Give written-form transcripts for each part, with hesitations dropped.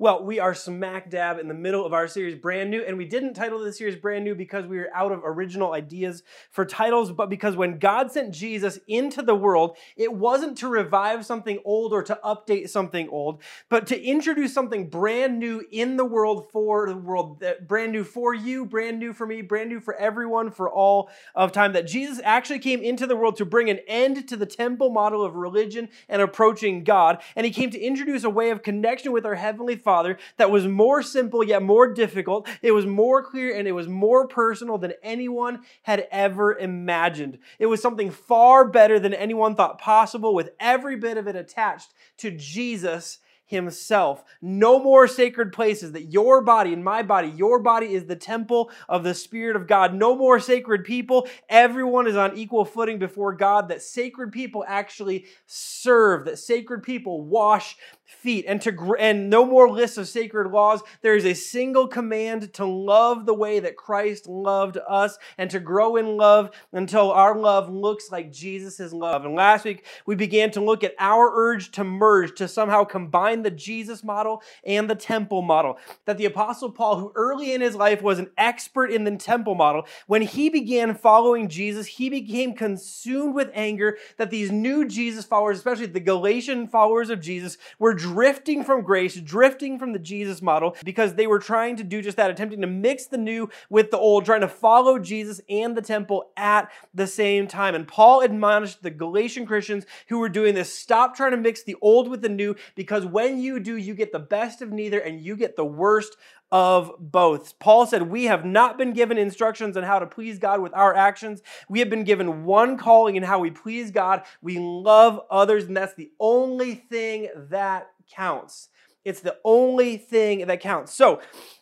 Well, we are smack dab in the middle of our series Brand New, and we didn't title this series Brand New because we were out of original ideas for titles, but because when God sent Jesus into the world, it wasn't to revive something old or to update something old, but to introduce something brand new in the world for the world, brand new for you, brand new for me, brand new for everyone for all of time, that Jesus actually came into the world to bring an end to the temple model of religion and approaching God, and he came to introduce a way of connection with our Heavenly Father that was more simple yet more difficult. It was more clear and it was more personal than anyone had ever imagined. It was something far better than anyone thought possible, with every bit of it attached to Jesus himself. No more sacred places, that your body and my body, your body is the temple of the Spirit of God. No more sacred people. Everyone is on equal footing before God, that sacred people actually serve, that sacred people wash feet, and no more lists of sacred laws. There is a single command to love the way that Christ loved us and to grow in love until our love looks like Jesus' love. And last week, we began to look at our urge to merge, to somehow combine the Jesus model and the temple model. That the Apostle Paul, who early in his life was an expert in the temple model, when he began following Jesus, he became consumed with anger that these new Jesus followers, especially the Galatian followers of Jesus, were drifting from grace, drifting from the Jesus model, because they were trying to do just that, attempting to mix the new with the old, trying to follow Jesus and the temple at the same time. And Paul admonished the Galatian Christians who were doing this, stop trying to mix the old with the new, because when you do, you get the best of neither and you get the worst of both. Paul said, we have not been given instructions on how to please God with our actions. We have been given one calling in how we please God. We love others, and that's the only thing that counts. It's the only thing that counts. So,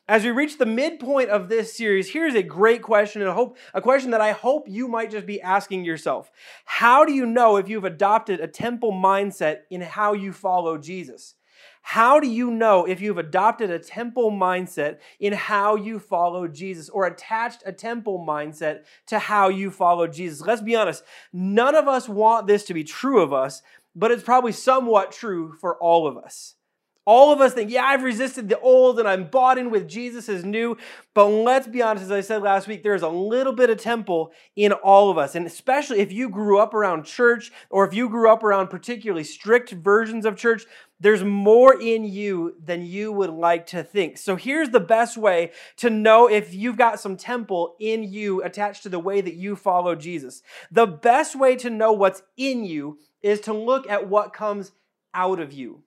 as we reach the midpoint of this series, here's a great question, and a question that I hope you might just be asking yourself. How do you know if you've adopted a temple mindset in how you follow Jesus? How do you know if you've adopted a temple mindset in how you follow Jesus, or attached a temple mindset to how you follow Jesus? Let's be honest, none of us want this to be true of us, but it's probably somewhat true for all of us. All of us think, yeah, I've resisted the old and I'm bought in with Jesus as new. But let's be honest, as I said last week, there's a little bit of temple in all of us. And especially if you grew up around church, or if you grew up around particularly strict versions of church, there's more in you than you would like to think. So here's the best way to know if you've got some temple in you attached to the way that you follow Jesus. The best way to know what's in you is to look at what comes out of you.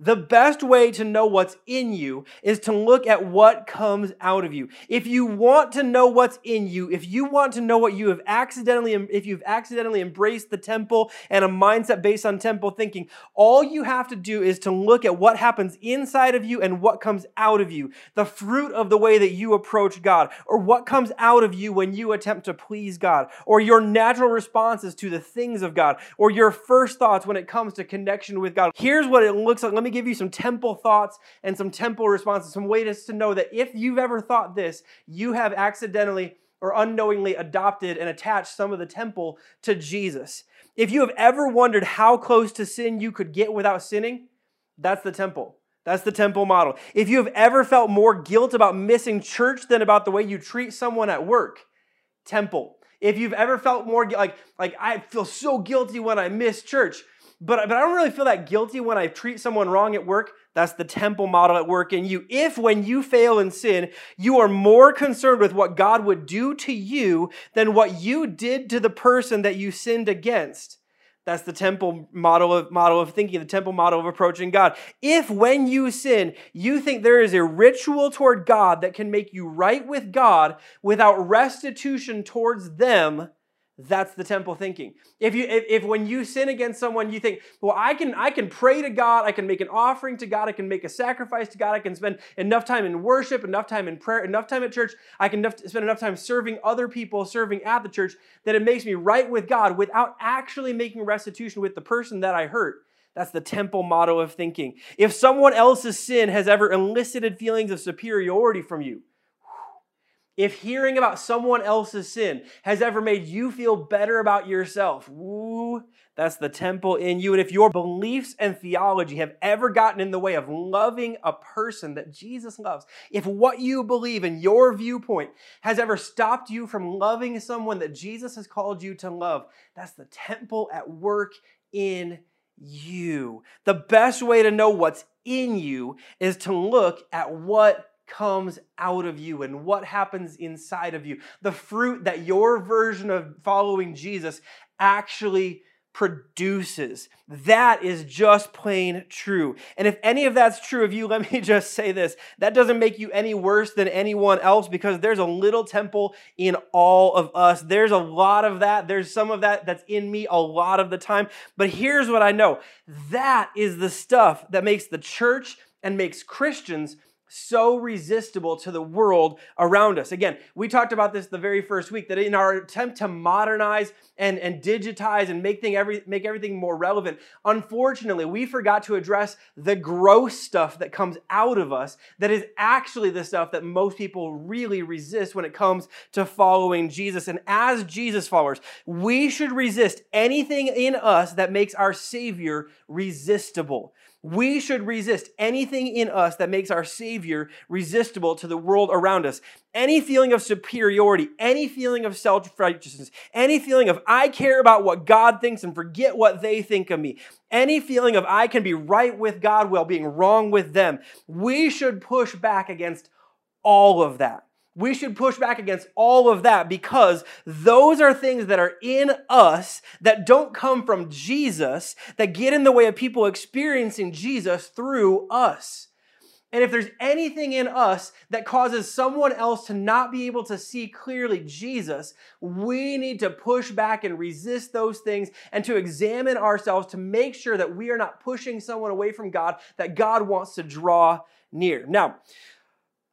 The best way to know what's in you is to look at what comes out of you. If you want to know what's in you, if you want to know what you have accidentally, if you've accidentally embraced the temple and a mindset based on temple thinking, all you have to do is to look at what happens inside of you and what comes out of you, the fruit of the way that you approach God, or what comes out of you when you attempt to please God, or your natural responses to the things of God, or your first thoughts when it comes to connection with God. Here's what it looks like. Let me give you some temple thoughts and some temple responses, some ways to know that if you've ever thought this, you have accidentally or unknowingly adopted and attached some of the temple to Jesus. If you have ever wondered how close to sin you could get without sinning, that's the temple. That's the temple model. If you have ever felt more guilt about missing church than about the way you treat someone at work, temple. If you've ever felt more like I feel so guilty when I miss church, But I don't really feel that guilty when I treat someone wrong at work. That's the temple model at work in you. If when you fail in sin, you are more concerned with what God would do to you than what you did to the person that you sinned against, that's the temple model of thinking, the temple model of approaching God. If when you sin, you think there is a ritual toward God that can make you right with God without restitution towards them, that's the temple thinking. If when you sin against someone, you think, well, I can pray to God, I can make an offering to God, I can make a sacrifice to God, I can spend enough time in worship, enough time in prayer, enough time at church, I can spend enough time serving other people, serving at the church, that it makes me right with God without actually making restitution with the person that I hurt. That's the temple model of thinking. If someone else's sin has ever elicited feelings of superiority from you, if hearing about someone else's sin has ever made you feel better about yourself, woo, That's the temple in you. And if your beliefs and theology have ever gotten in the way of loving a person that Jesus loves, if what you believe and your viewpoint has ever stopped you from loving someone that Jesus has called you to love, that's the temple at work in you. The best way to know what's in you is to look at what comes out of you and what happens inside of you. The fruit that your version of following Jesus actually produces. That is just plain true. And if any of that's true of you, let me just say this. That doesn't make you any worse than anyone else, because there's a little temple in all of us. There's a lot of that. There's some of that that's in me a lot of the time. But here's what I know. That is the stuff that makes the church and makes Christians so resistible to the world around us. Again, we talked about this the very first week, that in our attempt to modernize and digitize and make everything more relevant, unfortunately, we forgot to address the gross stuff that comes out of us that is actually the stuff that most people really resist when it comes to following Jesus. And as Jesus followers, we should resist anything in us that makes our Savior resistible. We should resist anything in us that makes our Savior resistible to the world around us. Any feeling of superiority, any feeling of self-righteousness, any feeling of I care about what God thinks and forget what they think of me, any feeling of I can be right with God while being wrong with them. We should push back against all of that. We should push back against all of that, because those are things that are in us that don't come from Jesus, that get in the way of people experiencing Jesus through us. And if there's anything in us that causes someone else to not be able to see clearly Jesus, we need to push back and resist those things, and to examine ourselves to make sure that we are not pushing someone away from God that God wants to draw near. Now,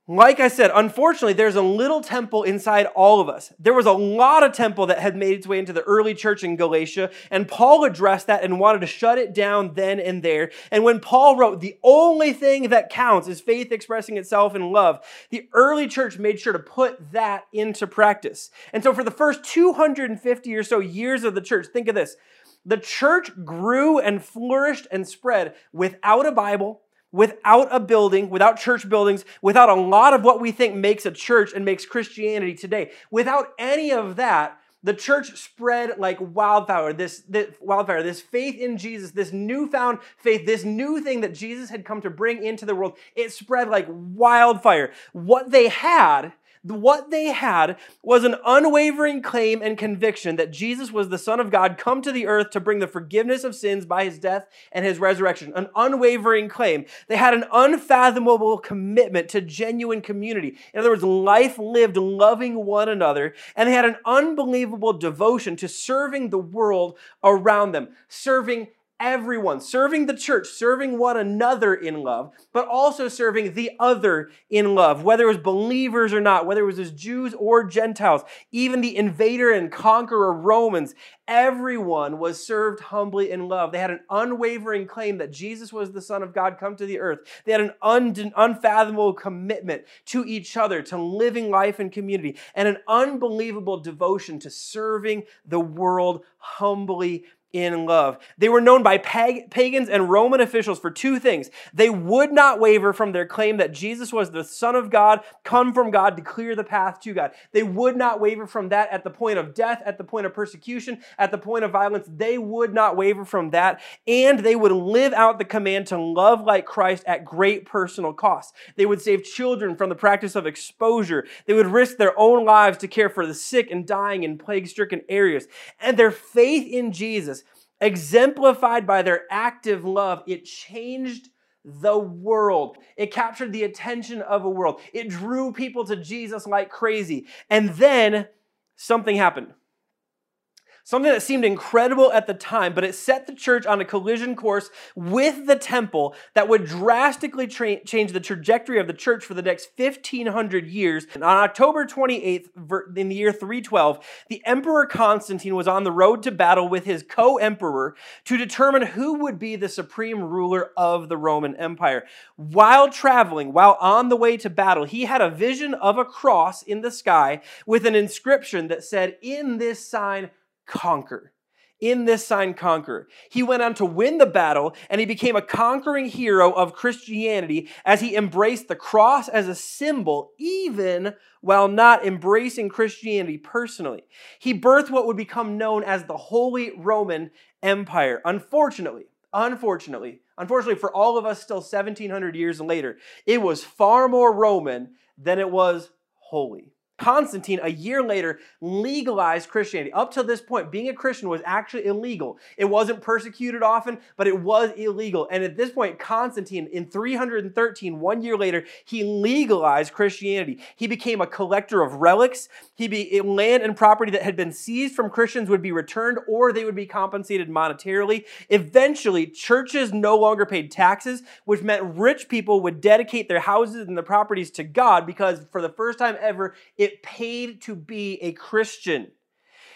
like I said, unfortunately, there's a little temple inside all of us. There was a lot of temple that had made its way into the early church in Galatia, and Paul addressed that and wanted to shut it down then and there. And when Paul wrote, the only thing that counts is faith expressing itself in love, the early church made sure to put that into practice. And so for the first 250 or so years of the church, think of this. The church grew and flourished and spread without a Bible, without a building, without church buildings, without a lot of what we think makes a church and makes Christianity today. Without any of that, the church spread like wildfire, this faith in Jesus, this newfound faith, this new thing that Jesus had come to bring into the world, it spread like wildfire. What they had was an unwavering claim and conviction that Jesus was the Son of God come to the earth to bring the forgiveness of sins by his death and his resurrection. An unwavering claim. They had an unfathomable commitment to genuine community. In other words, life lived loving one another, and they had an unbelievable devotion to serving the world around them, serving everyone, serving the church, serving one another in love, but also serving the other in love, whether it was believers or not, whether it was Jews or Gentiles, even the invader and conqueror Romans, everyone was served humbly in love. They had an unwavering claim that Jesus was the Son of God come to the earth. They had an unfathomable commitment to each other, to living life in community, and an unbelievable devotion to serving the world humbly in love. They were known by pagans and Roman officials for two things. They would not waver from their claim that Jesus was the Son of God, come from God to clear the path to God. They would not waver from that at the point of death, at the point of persecution, at the point of violence. They would not waver from that. And they would live out the command to love like Christ at great personal cost. They would save children from the practice of exposure. They would risk their own lives to care for the sick and dying in plague-stricken areas. And their faith in Jesus, exemplified by their active love, it changed the world. It captured the attention of a world. It drew people to Jesus like crazy. And then something happened. Something that seemed incredible at the time, but it set the church on a collision course with the temple that would drastically change the trajectory of the church for the next 1,500 years. And on October 28th, in the year 312, the Emperor Constantine was on the road to battle with his co-emperor to determine who would be the supreme ruler of the Roman Empire. While on the way to battle, he had a vision of a cross in the sky with an inscription that said, "In this sign, conquer. in this sign conqueror. He went on to win the battle, and he became a conquering hero of Christianity as he embraced the cross as a symbol, even while not embracing Christianity personally. He birthed what would become known as the Holy Roman Empire. Unfortunately for all of us still 1,700 years later, it was far more Roman than it was holy. Constantine, a year later, legalized Christianity. Up to this point, being a Christian was actually illegal. It wasn't persecuted often, but it was illegal. And at this point, Constantine, in 313, 1 year later, he legalized Christianity. He became a collector of relics. Land and property that had been seized from Christians would be returned, or they would be compensated monetarily. Eventually, churches no longer paid taxes, which meant rich people would dedicate their houses and their properties to God, because for the first time ever, it paid to be a Christian.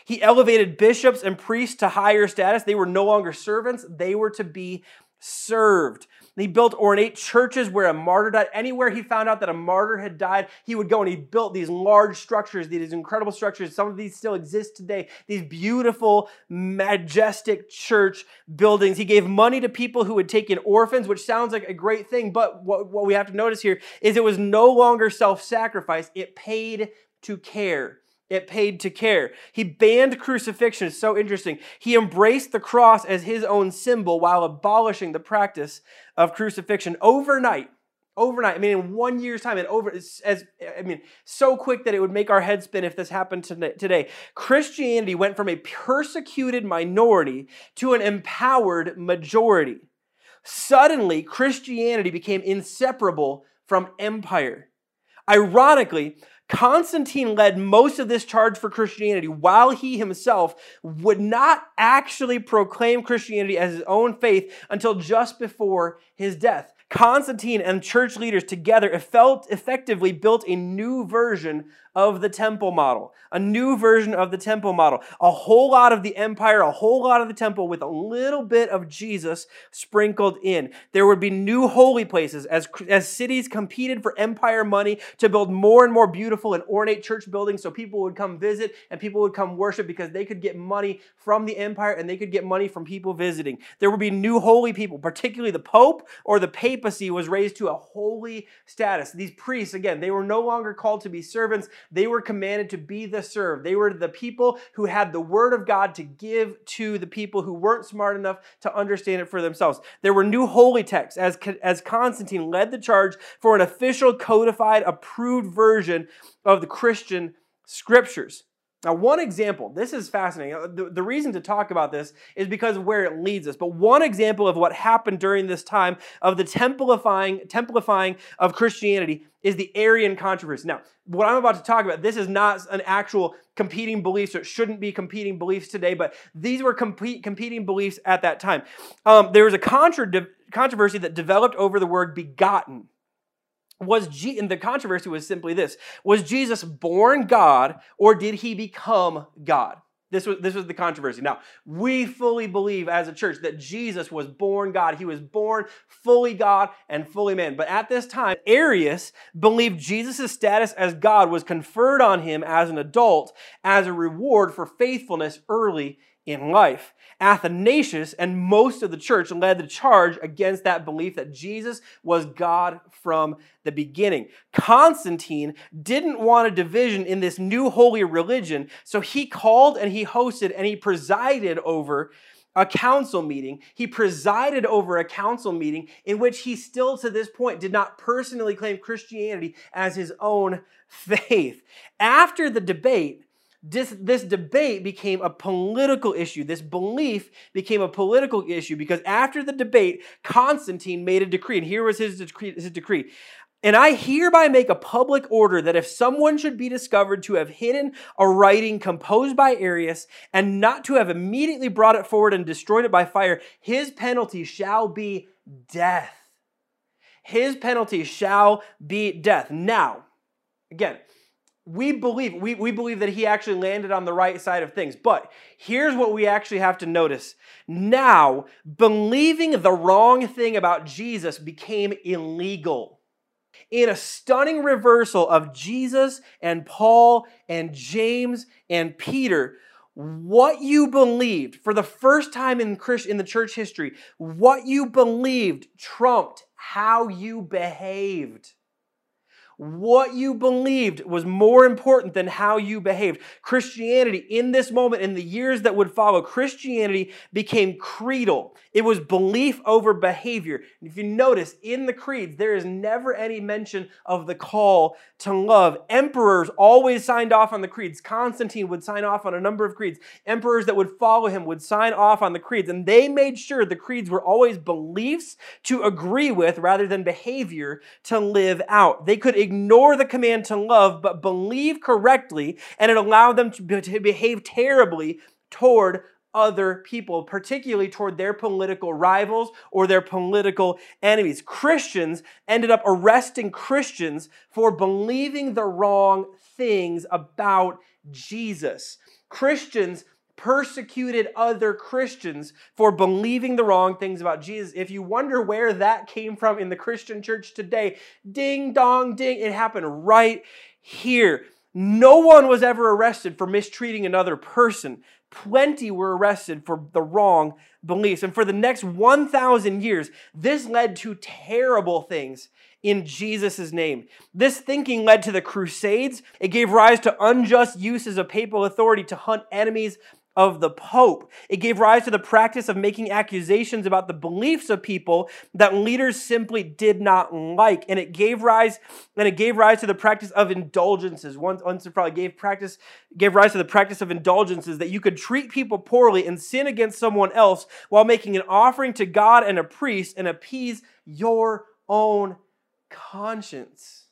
He elevated bishops and priests to higher status. They were no longer servants. They were to be served. And he built ornate churches where a martyr died. Anywhere he found out that a martyr had died, he would go and he built these large structures, these incredible structures. Some of these still exist today. These beautiful, majestic church buildings. He gave money to people who had taken orphans, which sounds like a great thing, but what we have to notice here is it was no longer self-sacrifice. It paid to care. It paid to care. He banned crucifixion. It's so interesting. He embraced the cross as his own symbol while abolishing the practice of crucifixion overnight. I mean, in 1 year's time, so quick that it would make our heads spin if this happened today. Christianity went from a persecuted minority to an empowered majority. Suddenly, Christianity became inseparable from empire. Ironically, Constantine led most of this charge for Christianity while he himself would not actually proclaim Christianity as his own faith until just before his death. Constantine and church leaders together effectively built a new version of the temple model. A whole lot of the empire, a whole lot of the temple with a little bit of Jesus sprinkled in. There would be new holy places as cities competed for empire money to build more and more beautiful and ornate church buildings, so people would come visit and people would come worship because they could get money from the empire and they could get money from people visiting. There would be new holy people, particularly the Pope or the papacy was raised to a holy status. These priests, again, they were no longer called to be servants. They were commanded to be the served. They were the people who had the word of God to give to the people who weren't smart enough to understand it for themselves. There were new holy texts as Constantine led the charge for an official, codified, approved version of the Christian scriptures. Now, one example, this is fascinating. The reason to talk about this is because of where it leads us. But one example of what happened during this time of the templifying of Christianity is the Arian controversy. Now, what I'm about to talk about, this is not an actual competing belief, so it shouldn't be competing beliefs today, but these were competing beliefs at that time. There was a controversy that developed over the word begotten. And the controversy was simply this: was Jesus born God, or did he become God? This was the controversy. Now, we fully believe as a church that Jesus was born God. He was born fully God and fully man. But at this time, Arius believed Jesus' status as God was conferred on him as an adult as a reward for faithfulness early in life. Athanasius and most of the church led the charge against that belief that Jesus was God from the beginning. Constantine didn't want a division in this new holy religion, so he called and he hosted and he presided over a council meeting. He presided over a council meeting in which he still to this point did not personally claim Christianity as his own faith. After the debate, this debate became a political issue. This belief became a political issue because after the debate, Constantine made a decree, and here was his decree. "And I hereby make a public order that if someone should be discovered to have hidden a writing composed by Arius and not to have immediately brought it forward and destroyed it by fire, his penalty shall be death." His penalty shall be death. Now, again, we believe that he actually landed on the right side of things. But here's what we actually have to notice. Now, believing the wrong thing about Jesus became illegal. In a stunning reversal of Jesus and Paul and James and Peter, what you believed for the first time in the church history, what you believed trumped how you behaved. What you believed was more important than how you behaved. Christianity, in this moment, in the years that would follow, Christianity became creedal. It was belief over behavior. And if you notice, in the creeds, there is never any mention of the call to love. Emperors always signed off on the creeds. Constantine would sign off on a number of creeds. Emperors that would follow him would sign off on the creeds. And they made sure the creeds were always beliefs to agree with rather than behavior to live out. They could ignore the command to love, but believe correctly, and it allowed them to behave terribly toward other people, particularly toward their political rivals or their political enemies. Christians ended up arresting Christians for believing the wrong things about Jesus. Christians persecuted other Christians for believing the wrong things about Jesus. If you wonder where that came from in the Christian church today, ding, dong, ding, it happened right here. No one was ever arrested for mistreating another person. Plenty were arrested for the wrong beliefs. And for the next 1,000 years, this led to terrible things in Jesus' name. This thinking led to the Crusades. It gave rise to unjust uses of papal authority to hunt enemies of the Pope. It gave rise to the practice of making accusations about the beliefs of people that leaders simply did not like. And it gave rise to the practice of indulgences. Once it probably gave rise to the practice of indulgences, that you could treat people poorly and sin against someone else while making an offering to God and a priest and appease your own conscience.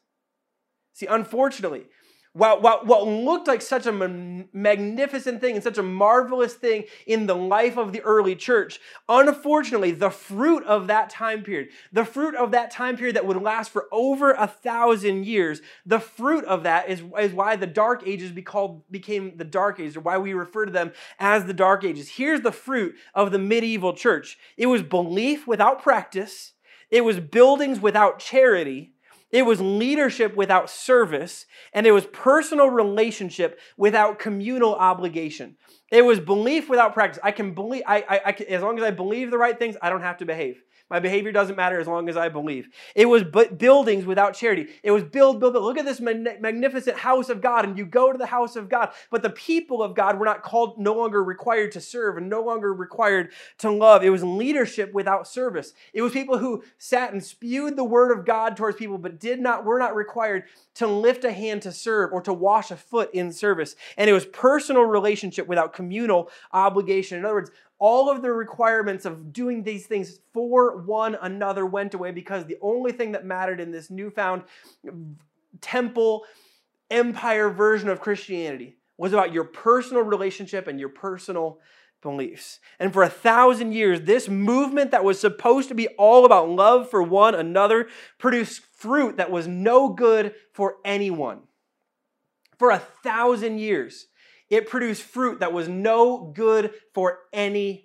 See, unfortunately, what looked like such a magnificent thing and such a marvelous thing in the life of the early church, unfortunately, the fruit of that time period that would last for over 1,000 years, the fruit of that is why the Dark Ages became the Dark Ages, or why we refer to them as the Dark Ages. Here's the fruit of the medieval church. It was belief without practice. It was buildings without charity. It was leadership without service, and it was personal relationship without communal obligation. It was belief without practice. I can believe, I can, as long as I believe the right things, I don't have to behave. My behavior doesn't matter as long as I believe. It was buildings without charity. It was build. Look at this magnificent house of God, and you go to the house of God. But the people of God were no longer required to serve and no longer required to love. It was leadership without service. It was people who sat and spewed the word of God towards people, but were not required to lift a hand to serve or to wash a foot in service. And it was personal relationship without communal obligation. In other words, all of the requirements of doing these things for one another went away, because the only thing that mattered in this newfound temple empire version of Christianity was about your personal relationship and your personal beliefs. And for 1,000 years, this movement that was supposed to be all about love for one another produced fruit that was no good for anyone. For 1,000 years, it produced fruit that was no good for anyone.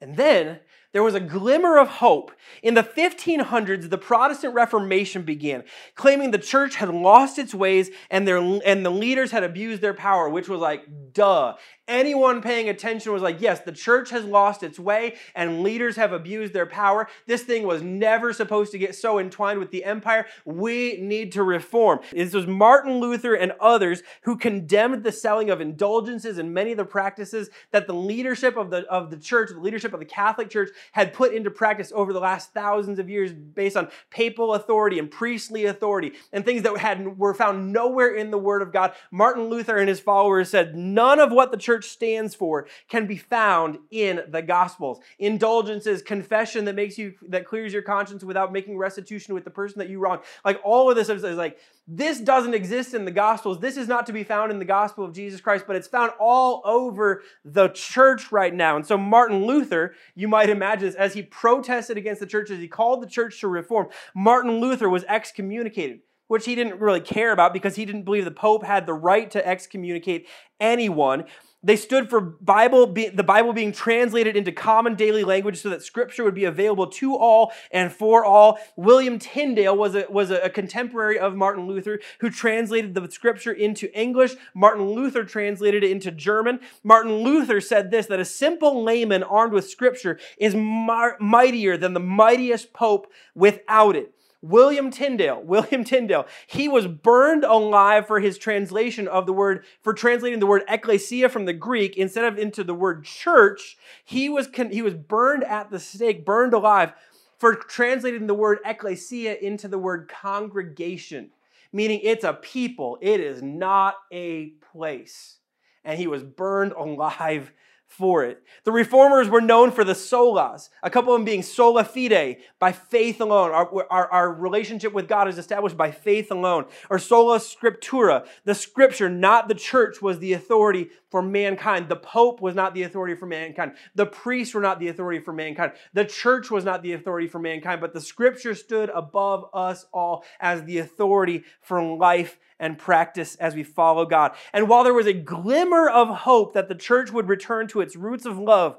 And then there was a glimmer of hope. In the 1500s, the Protestant Reformation began, claiming the church had lost its ways and the leaders had abused their power, which was like, duh. Anyone paying attention was like, yes, the church has lost its way and leaders have abused their power. This thing was never supposed to get so entwined with the empire. We need to reform. This was Martin Luther and others who condemned the selling of indulgences and many of the practices that the leadership of the church, the leadership of the Catholic Church, had put into practice over the last thousands of years based on papal authority and priestly authority and things that were found nowhere in the Word of God. Martin Luther and his followers said, none of what the church stands for can be found in the Gospels. Indulgences, confession that clears your conscience without making restitution with the person that you wronged. Like, all of this is like, this doesn't exist in the Gospels. This is not to be found in the Gospel of Jesus Christ, but it's found all over the church right now. And so Martin Luther, you might imagine this, as he protested against the church, as he called the church to reform, Martin Luther was excommunicated, which he didn't really care about because he didn't believe the Pope had the right to excommunicate anyone. They stood for the Bible being translated into common daily language so that Scripture would be available to all and for all. William Tyndale was a contemporary of Martin Luther who translated the Scripture into English. Martin Luther translated it into German. Martin Luther said this, that a simple layman armed with Scripture is mightier than the mightiest pope without it. William Tyndale, he was burned alive for his translation of the word, for translating the word ecclesia from the Greek instead of into the word church. He was burned at the stake, burned alive for translating the word ecclesia into the word congregation, meaning it's a people, it is not a place. And he was burned alive for it. The Reformers were known for the solas, a couple of them being sola fide, by faith alone. Our relationship with God is established by faith alone. Or sola scriptura, the Scripture, not the church, was the authority for mankind. The Pope was not the authority for mankind. The priests were not the authority for mankind. The church was not the authority for mankind, but the Scripture stood above us all as the authority for life and practice as we follow God. And while there was a glimmer of hope that the church would return to its roots of love,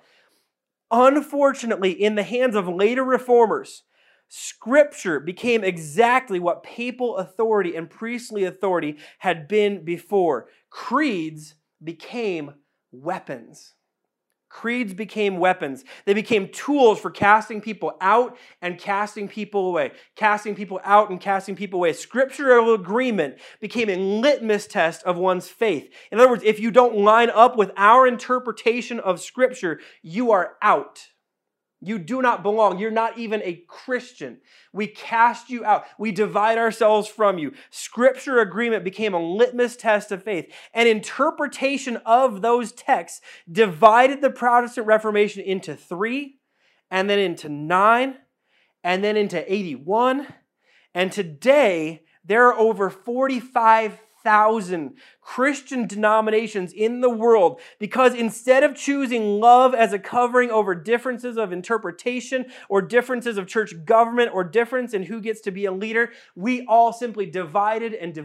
unfortunately, in the hands of later reformers, Scripture became exactly what papal authority and priestly authority had been before. Creeds became weapons. Creeds became weapons. They became tools for casting people out and casting people away. Casting people out and casting people away. Scriptural agreement became a litmus test of one's faith. In other words, if you don't line up with our interpretation of Scripture, you are out. You do not belong. You're not even a Christian. We cast you out. We divide ourselves from you. Scripture agreement became a litmus test of faith. And interpretation of those texts divided the Protestant Reformation into 3, and then into 9, and then into 81. And today, there are over 45,000 Christian denominations in the world, because instead of choosing love as a covering over differences of interpretation or differences of church government or difference in who gets to be a leader, we all simply divided and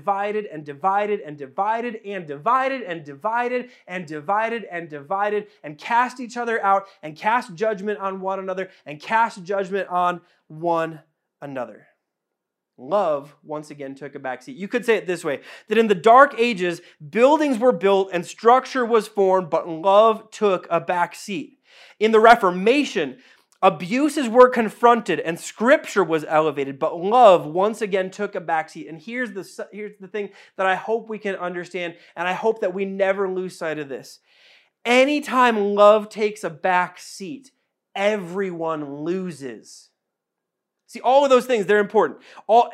cast each other out and cast judgment on one another and cast judgment on one another. Love, once again, took a backseat. You could say it this way, that in the Dark Ages, buildings were built and structure was formed, but love took a backseat. In the Reformation, abuses were confronted and Scripture was elevated, but love, once again, took a backseat. And here's the thing that I hope we can understand, and I hope that we never lose sight of this. Anytime love takes a backseat, everyone loses. See, all of those things, they're important.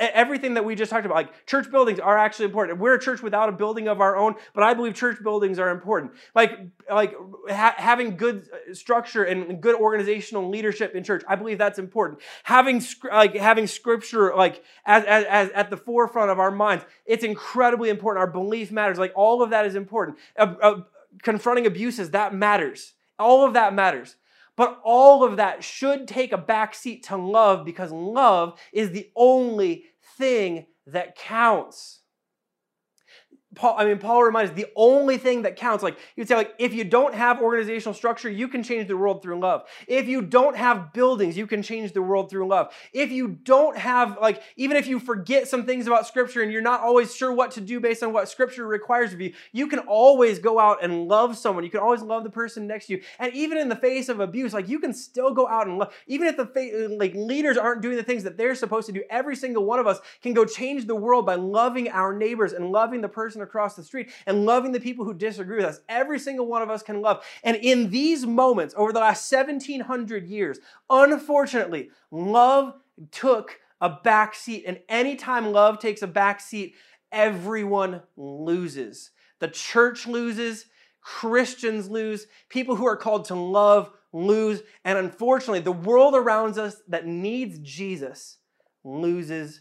Everything that we just talked about, like church buildings are actually important. We're a church without a building of our own, but I believe church buildings are important. Having good structure and good organizational leadership in church, I believe that's important. Having Scripture as at the forefront of our minds, it's incredibly important. Our belief matters. All of that is important. Confronting abuses, that matters. All of that matters. But all of that should take a backseat to love, because love is the only thing that counts. Paul reminds us, the only thing that counts. You'd say, if you don't have organizational structure, you can change the world through love. If you don't have buildings, you can change the world through love. If you don't have, even if you forget some things about Scripture and you're not always sure what to do based on what Scripture requires of you, you can always go out and love someone. You can always love the person next to you. And even in the face of abuse, you can still go out and love. Even if leaders aren't doing the things that they're supposed to do, every single one of us can go change the world by loving our neighbors and loving the person across the street and loving the people who disagree with us. Every single one of us can love. And in these moments, over the last 1,700 years, unfortunately, love took a backseat. And anytime love takes a backseat, everyone loses. The church loses, Christians lose, people who are called to love lose, and unfortunately, the world around us that needs Jesus loses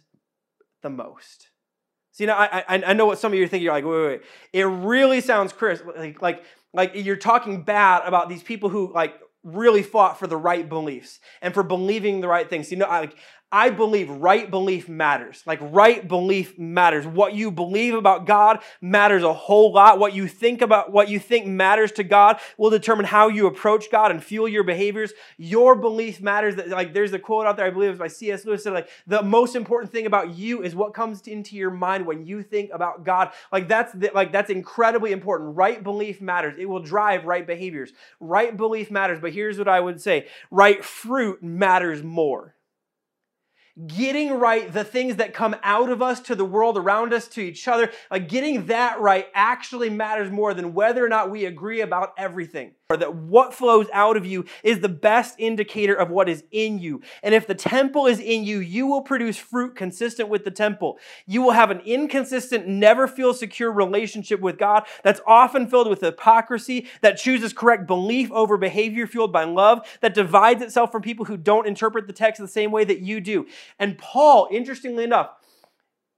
the most. See, now I know what some of you are thinking. You're like, wait. It really sounds crisp. Like you're talking bad about these people who really fought for the right beliefs and for believing the right things. You know, I, I believe right belief matters. Like, right belief matters. What you believe about God matters a whole lot. What you think about, what you think matters to God will determine how you approach God and fuel your behaviors. Your belief matters. Like, there's a quote out there, I believe it was by C.S. Lewis, said, like, the most important thing about you is what comes into your mind when you think about God. Like, that's incredibly important. Right belief matters. It will drive right behaviors. Right belief matters, but here's what I would say. Right fruit matters more. Getting right the things that come out of us to the world around us, to each other, like getting that right actually matters more than whether or not we agree about everything. Or that what flows out of you is the best indicator of what is in you. And if the temple is in you, you will produce fruit consistent with the temple. You will have an inconsistent, never feel secure relationship with God that's often filled with hypocrisy, that chooses correct belief over behavior fueled by love, that divides itself from people who don't interpret the text the same way that you do. And Paul, interestingly enough,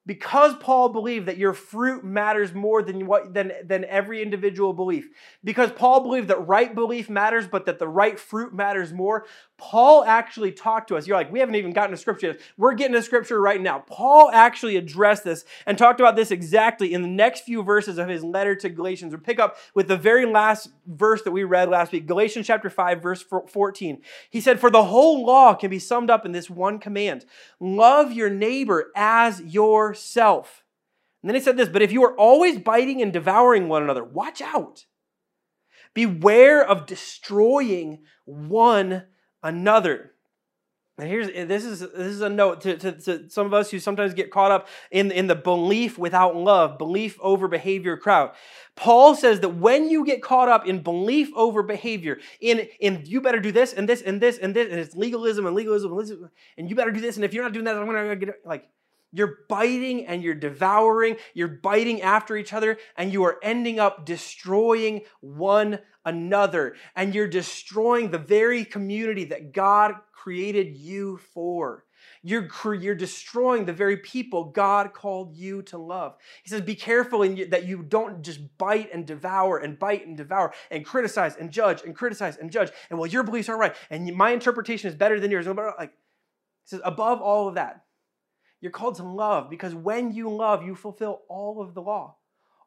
because Paul believed that your fruit matters more than every individual belief, because Paul believed that right belief matters, but that the right fruit matters more, Paul actually talked to us. You're like, we haven't even gotten to scripture. We're getting to scripture right now. Paul actually addressed this and talked about this exactly in the next few verses of his letter to Galatians. We'll pick up with the very last verse that we read last week, Galatians chapter 5, verse 14. He said, "For the whole law can be summed up in this one command, love your neighbor as yourself." And then he said this, "But if you are always biting and devouring one another, watch out. Beware of destroying one another." And this is a note to some of us who sometimes get caught up in the belief without love, belief over behavior crowd. Paul says that when you get caught up in belief over behavior, in you better do this and this and this and this, and it's legalism, and you better do this, and if you're not doing that, I'm gonna get it. Like, you're biting and you're devouring, you're biting after each other, and you are ending up destroying one another. And you're destroying the very community that God created you for. You're destroying the very people God called you to love. He says, be careful that you don't just bite and devour and criticize and judge and criticize and judge. And well, your beliefs are right, and my interpretation is better than yours. Like, he says, above all of that, you're called to love, because when you love, you fulfill all of the law.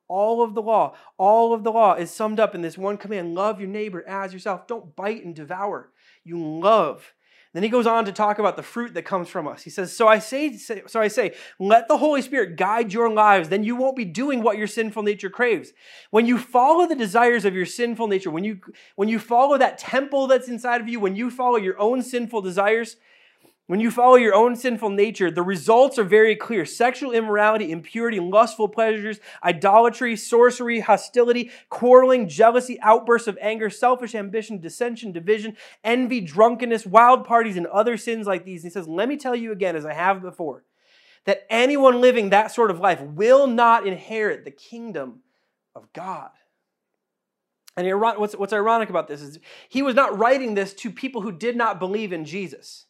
All of the law. All of the law is summed up in this one command. Love your neighbor as yourself. Don't bite and devour. You love. Then he goes on to talk about the fruit that comes from us. He says, So I say, let the Holy Spirit guide your lives. Then you won't be doing what your sinful nature craves. When you follow the desires of your sinful nature, when you follow that temple that's inside of you, when you follow your own sinful desires, when you follow your own sinful nature, the results are very clear. Sexual immorality, impurity, lustful pleasures, idolatry, sorcery, hostility, quarreling, jealousy, outbursts of anger, selfish ambition, dissension, division, envy, drunkenness, wild parties, and other sins like these. And he says, let me tell you again, as I have before, that anyone living that sort of life will not inherit the kingdom of God. And what's ironic about this is he was not writing this to people who did not believe in Jesus.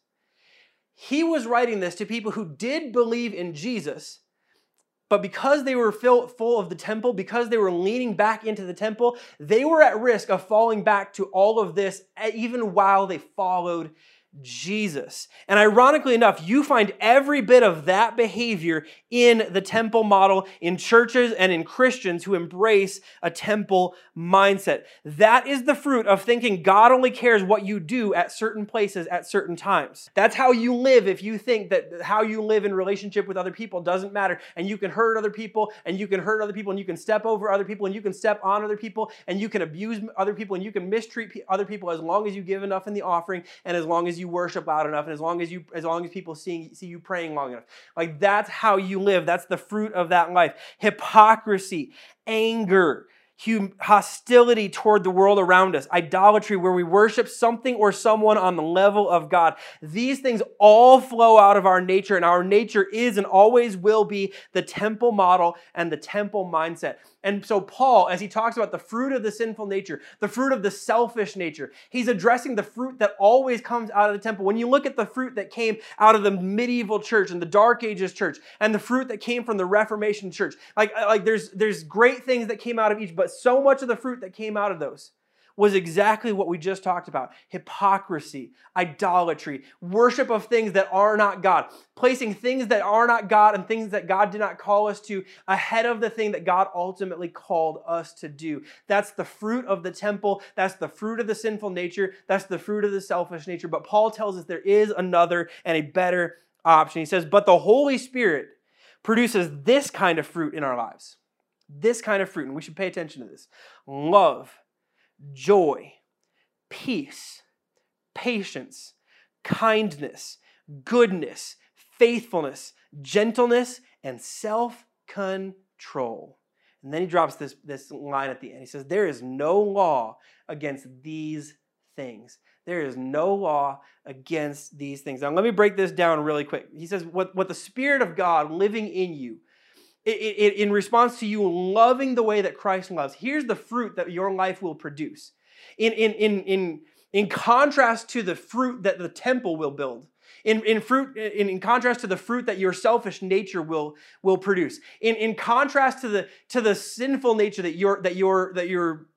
He was writing this to people who did believe in Jesus, but because they were full of the temple, because they were leaning back into the temple, they were at risk of falling back to all of this even while they followed Jesus. And ironically enough, you find every bit of that behavior in the temple model, in churches and in Christians who embrace a temple mindset. That is the fruit of thinking God only cares what you do at certain places at certain times. That's how you live if you think that how you live in relationship with other people doesn't matter, and you can hurt other people, and you can hurt other people, and you can step over other people, and you can step on other people, and you can abuse other people, and you can mistreat other people as long as you give enough in the offering, and as long as you worship loud enough, and as long as people see you praying long enough. Like, that's how you live. That's the fruit of that life. Hypocrisy, anger, hostility toward the world around us, idolatry, where we worship something or someone on the level of God. These things all flow out of our nature, and our nature is and always will be the temple model and the temple mindset. And so Paul, as he talks about the fruit of the sinful nature, the fruit of the selfish nature, he's addressing the fruit that always comes out of the temple. When you look at the fruit that came out of the medieval church and the Dark Ages church and the fruit that came from the Reformation church, like there's great things that came out of each, but so much of the fruit that came out of those was exactly what we just talked about. Hypocrisy, idolatry, worship of things that are not God, placing things that are not God and things that God did not call us to ahead of the thing that God ultimately called us to do. That's the fruit of the temple. That's the fruit of the sinful nature. That's the fruit of the selfish nature. But Paul tells us there is another and a better option. He says, but the Holy Spirit produces this kind of fruit in our lives. This kind of fruit, and we should pay attention to this. Love, joy, peace, patience, kindness, goodness, faithfulness, gentleness, and self-control. And then he drops this line at the end. He says, there is no law against these things. There is no law against these things. Now, let me break this down really quick. He says, what the Spirit of God living in you, in response to you loving the way that Christ loves, here's the fruit that your life will produce. In contrast to the fruit that the temple will build, in contrast to the fruit that your selfish nature will produce, in contrast to the sinful nature that your nature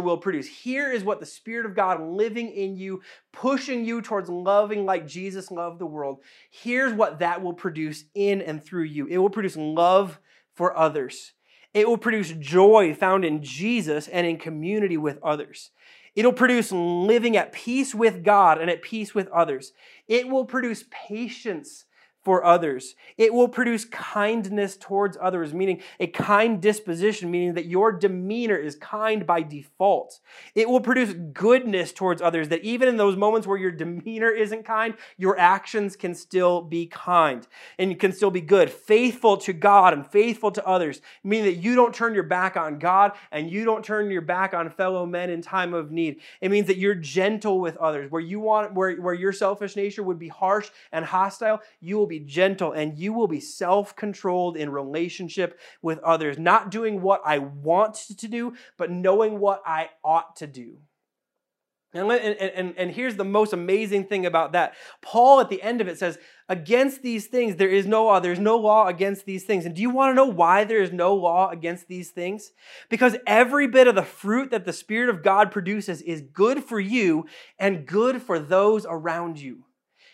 will produce. Here is what the Spirit of God living in you, pushing you towards loving like Jesus loved the world. Here's what that will produce in and through you. It will produce love for others. It will produce joy found in Jesus and in community with others. It'll produce living at peace with God and at peace with others. It will produce patience for others. It will produce kindness towards others, meaning a kind disposition, meaning that your demeanor is kind by default. It will produce goodness towards others, that even in those moments where your demeanor isn't kind, your actions can still be kind and can still be good, faithful to God and faithful to others, meaning that you don't turn your back on God and you don't turn your back on fellow men in time of need. It means that you're gentle with others. Where your selfish nature would be harsh and hostile, you will be gentle and you will be self-controlled in relationship with others, not doing what I want to do, but knowing what I ought to do. And here's the most amazing thing about that. Paul at the end of it says, against these things, there is no law. There's no law against these things. And do you want to know why there is no law against these things? Because every bit of the fruit that the Spirit of God produces is good for you and good for those around you.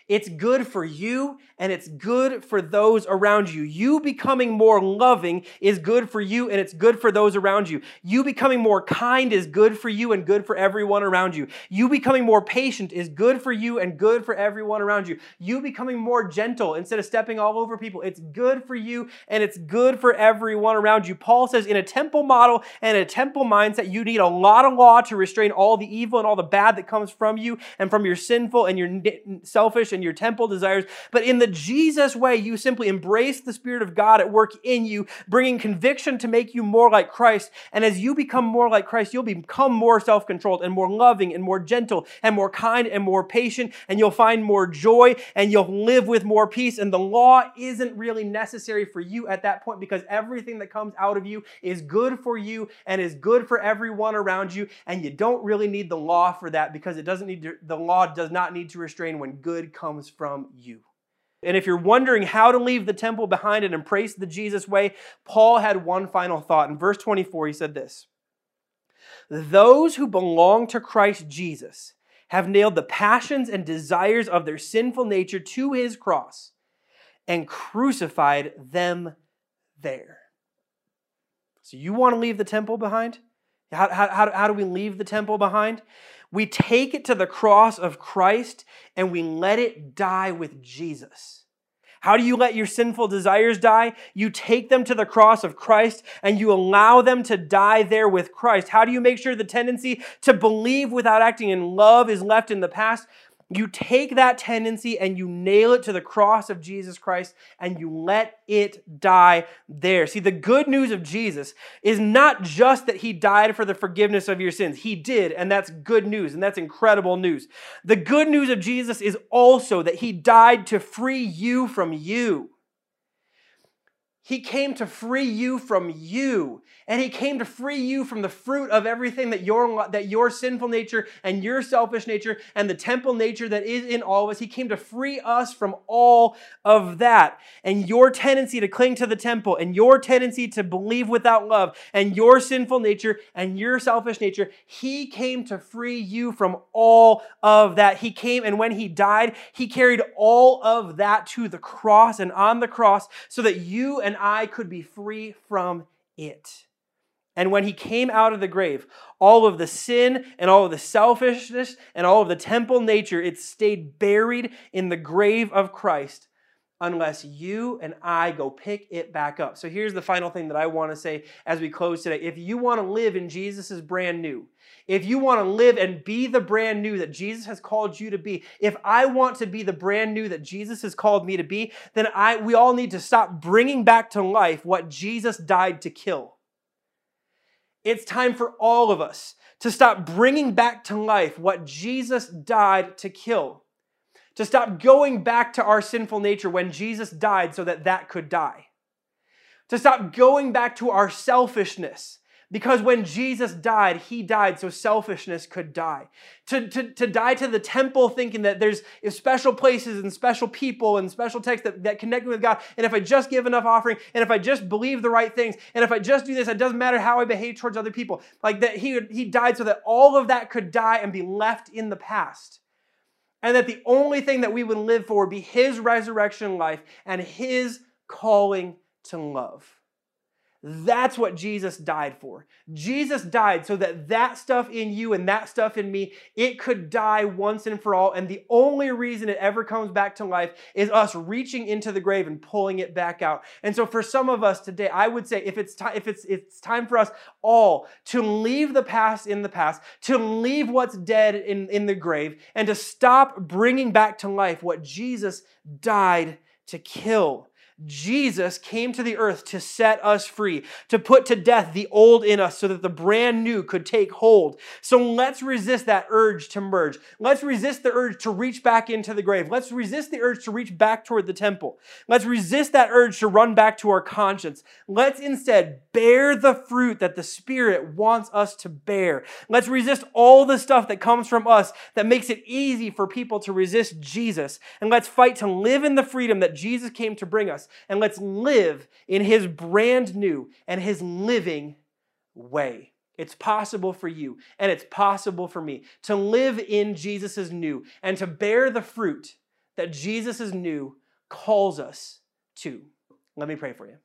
It's good for you and it's good for those around you. You becoming more loving is good for you and it's good for those around you. You becoming more kind is good for you and good for everyone around you. You becoming more patient is good for you and good for everyone around you. You becoming more gentle instead of stepping all over people, it's good for you and it's good for everyone around you. Paul says in a temple model and a temple mindset, you need a lot of law to restrain all the evil and all the bad that comes from you and from your sinful and your selfish and your temple desires. But in the Jesus way, you simply embrace the Spirit of God at work in you, bringing conviction to make you more like Christ. And as you become more like Christ, you'll become more self-controlled and more loving and more gentle and more kind and more patient, and you'll find more joy and you'll live with more peace. And the law isn't really necessary for you at that point because everything that comes out of you is good for you and is good for everyone around you. And you don't really need the law for that because the law does not need to restrain when good comes from you. And if you're wondering how to leave the temple behind and embrace the Jesus way, Paul had one final thought. In verse 24, he said this, "Those who belong to Christ Jesus have nailed the passions and desires of their sinful nature to his cross and crucified them there." So you want to leave the temple behind? How do we leave the temple behind? We take it to the cross of Christ and we let it die with Jesus. How do you let your sinful desires die? You take them to the cross of Christ and you allow them to die there with Christ. How do you make sure the tendency to believe without acting in love is left in the past? You take that tendency and you nail it to the cross of Jesus Christ and you let it die there. See, the good news of Jesus is not just that he died for the forgiveness of your sins. He did, and that's good news, and that's incredible news. The good news of Jesus is also that he died to free you from you. He came to free you from you, and he came to free you from the fruit of everything that your sinful nature and your selfish nature and the temple nature that is in all of us. He came to free us from all of that. And your tendency to cling to the temple and your tendency to believe without love and your sinful nature and your selfish nature, he came to free you from all of that. He came, and when he died, he carried all of that to the cross and on the cross so that you and I could be free from it. And when he came out of the grave, all of the sin and all of the selfishness and all of the temple nature, it stayed buried in the grave of Christ unless you and I go pick it back up. So here's the final thing that I want to say as we close today. If you want to live in Jesus' brand new, if you want to live and be the brand new that Jesus has called you to be, if I want to be the brand new that Jesus has called me to be, then we all need to stop bringing back to life what Jesus died to kill. It's time for all of us to stop bringing back to life what Jesus died to kill. To stop going back to our sinful nature when Jesus died so that that could die. To stop going back to our selfishness, because when Jesus died, he died so selfishness could die. To die to the temple thinking that there's special places and special people and special texts that connect me with God, and if I just give enough offering, and if I just believe the right things, and if I just do this, it doesn't matter how I behave towards other people. Like that he died so that all of that could die and be left in the past. And that the only thing that we would live for would be his resurrection life and his calling to love. That's what Jesus died for. Jesus died so that that stuff in you and that stuff in me, it could die once and for all. And the only reason it ever comes back to life is us reaching into the grave and pulling it back out. And so for some of us today, I would say if it's time for us all to leave the past in the past, to leave what's dead in the grave, and to stop bringing back to life what Jesus died to kill. Jesus came to the earth to set us free, to put to death the old in us so that the brand new could take hold. So let's resist that urge to merge. Let's resist the urge to reach back into the grave. Let's resist the urge to reach back toward the temple. Let's resist that urge to run back to our conscience. Let's instead bear the fruit that the Spirit wants us to bear. Let's resist all the stuff that comes from us that makes it easy for people to resist Jesus. And let's fight to live in the freedom that Jesus came to bring us. And let's live in his brand new and his living way. It's possible for you and it's possible for me to live in Jesus' new and to bear the fruit that Jesus' new calls us to. Let me pray for you.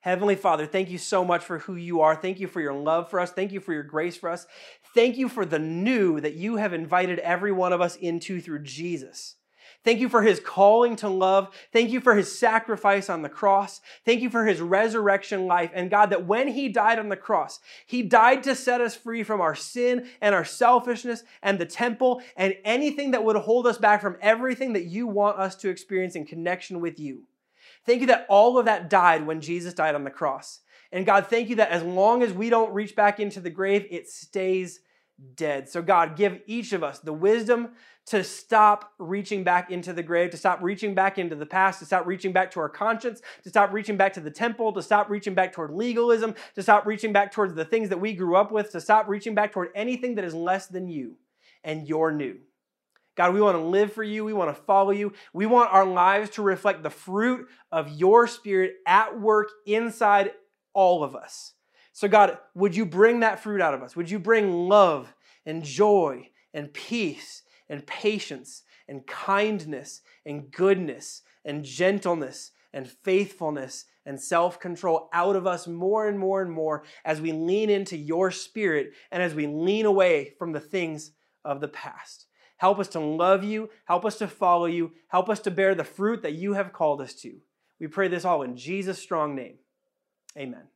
Heavenly Father, thank you so much for who you are. Thank you for your love for us. Thank you for your grace for us. Thank you for the new that you have invited every one of us into through Jesus. Thank you for his calling to love. Thank you for his sacrifice on the cross. Thank you for his resurrection life. And God, that when he died on the cross, he died to set us free from our sin and our selfishness and the temple and anything that would hold us back from everything that you want us to experience in connection with you. Thank you that all of that died when Jesus died on the cross. And God, thank you that as long as we don't reach back into the grave, it stays dead. So God, give each of us the wisdom to stop reaching back into the grave, to stop reaching back into the past, to stop reaching back to our conscience, to stop reaching back to the temple, to stop reaching back toward legalism, to stop reaching back towards the things that we grew up with, to stop reaching back toward anything that is less than you and your new. God, we want to live for you. We want to follow you. We want our lives to reflect the fruit of your Spirit at work inside all of us. So God, would you bring that fruit out of us? Would you bring love and joy and peace and patience and kindness and goodness and gentleness and faithfulness and self-control out of us more and more and more as we lean into your Spirit and as we lean away from the things of the past. Help us to love you. Help us to follow you. Help us to bear the fruit that you have called us to. We pray this all in Jesus' strong name. Amen.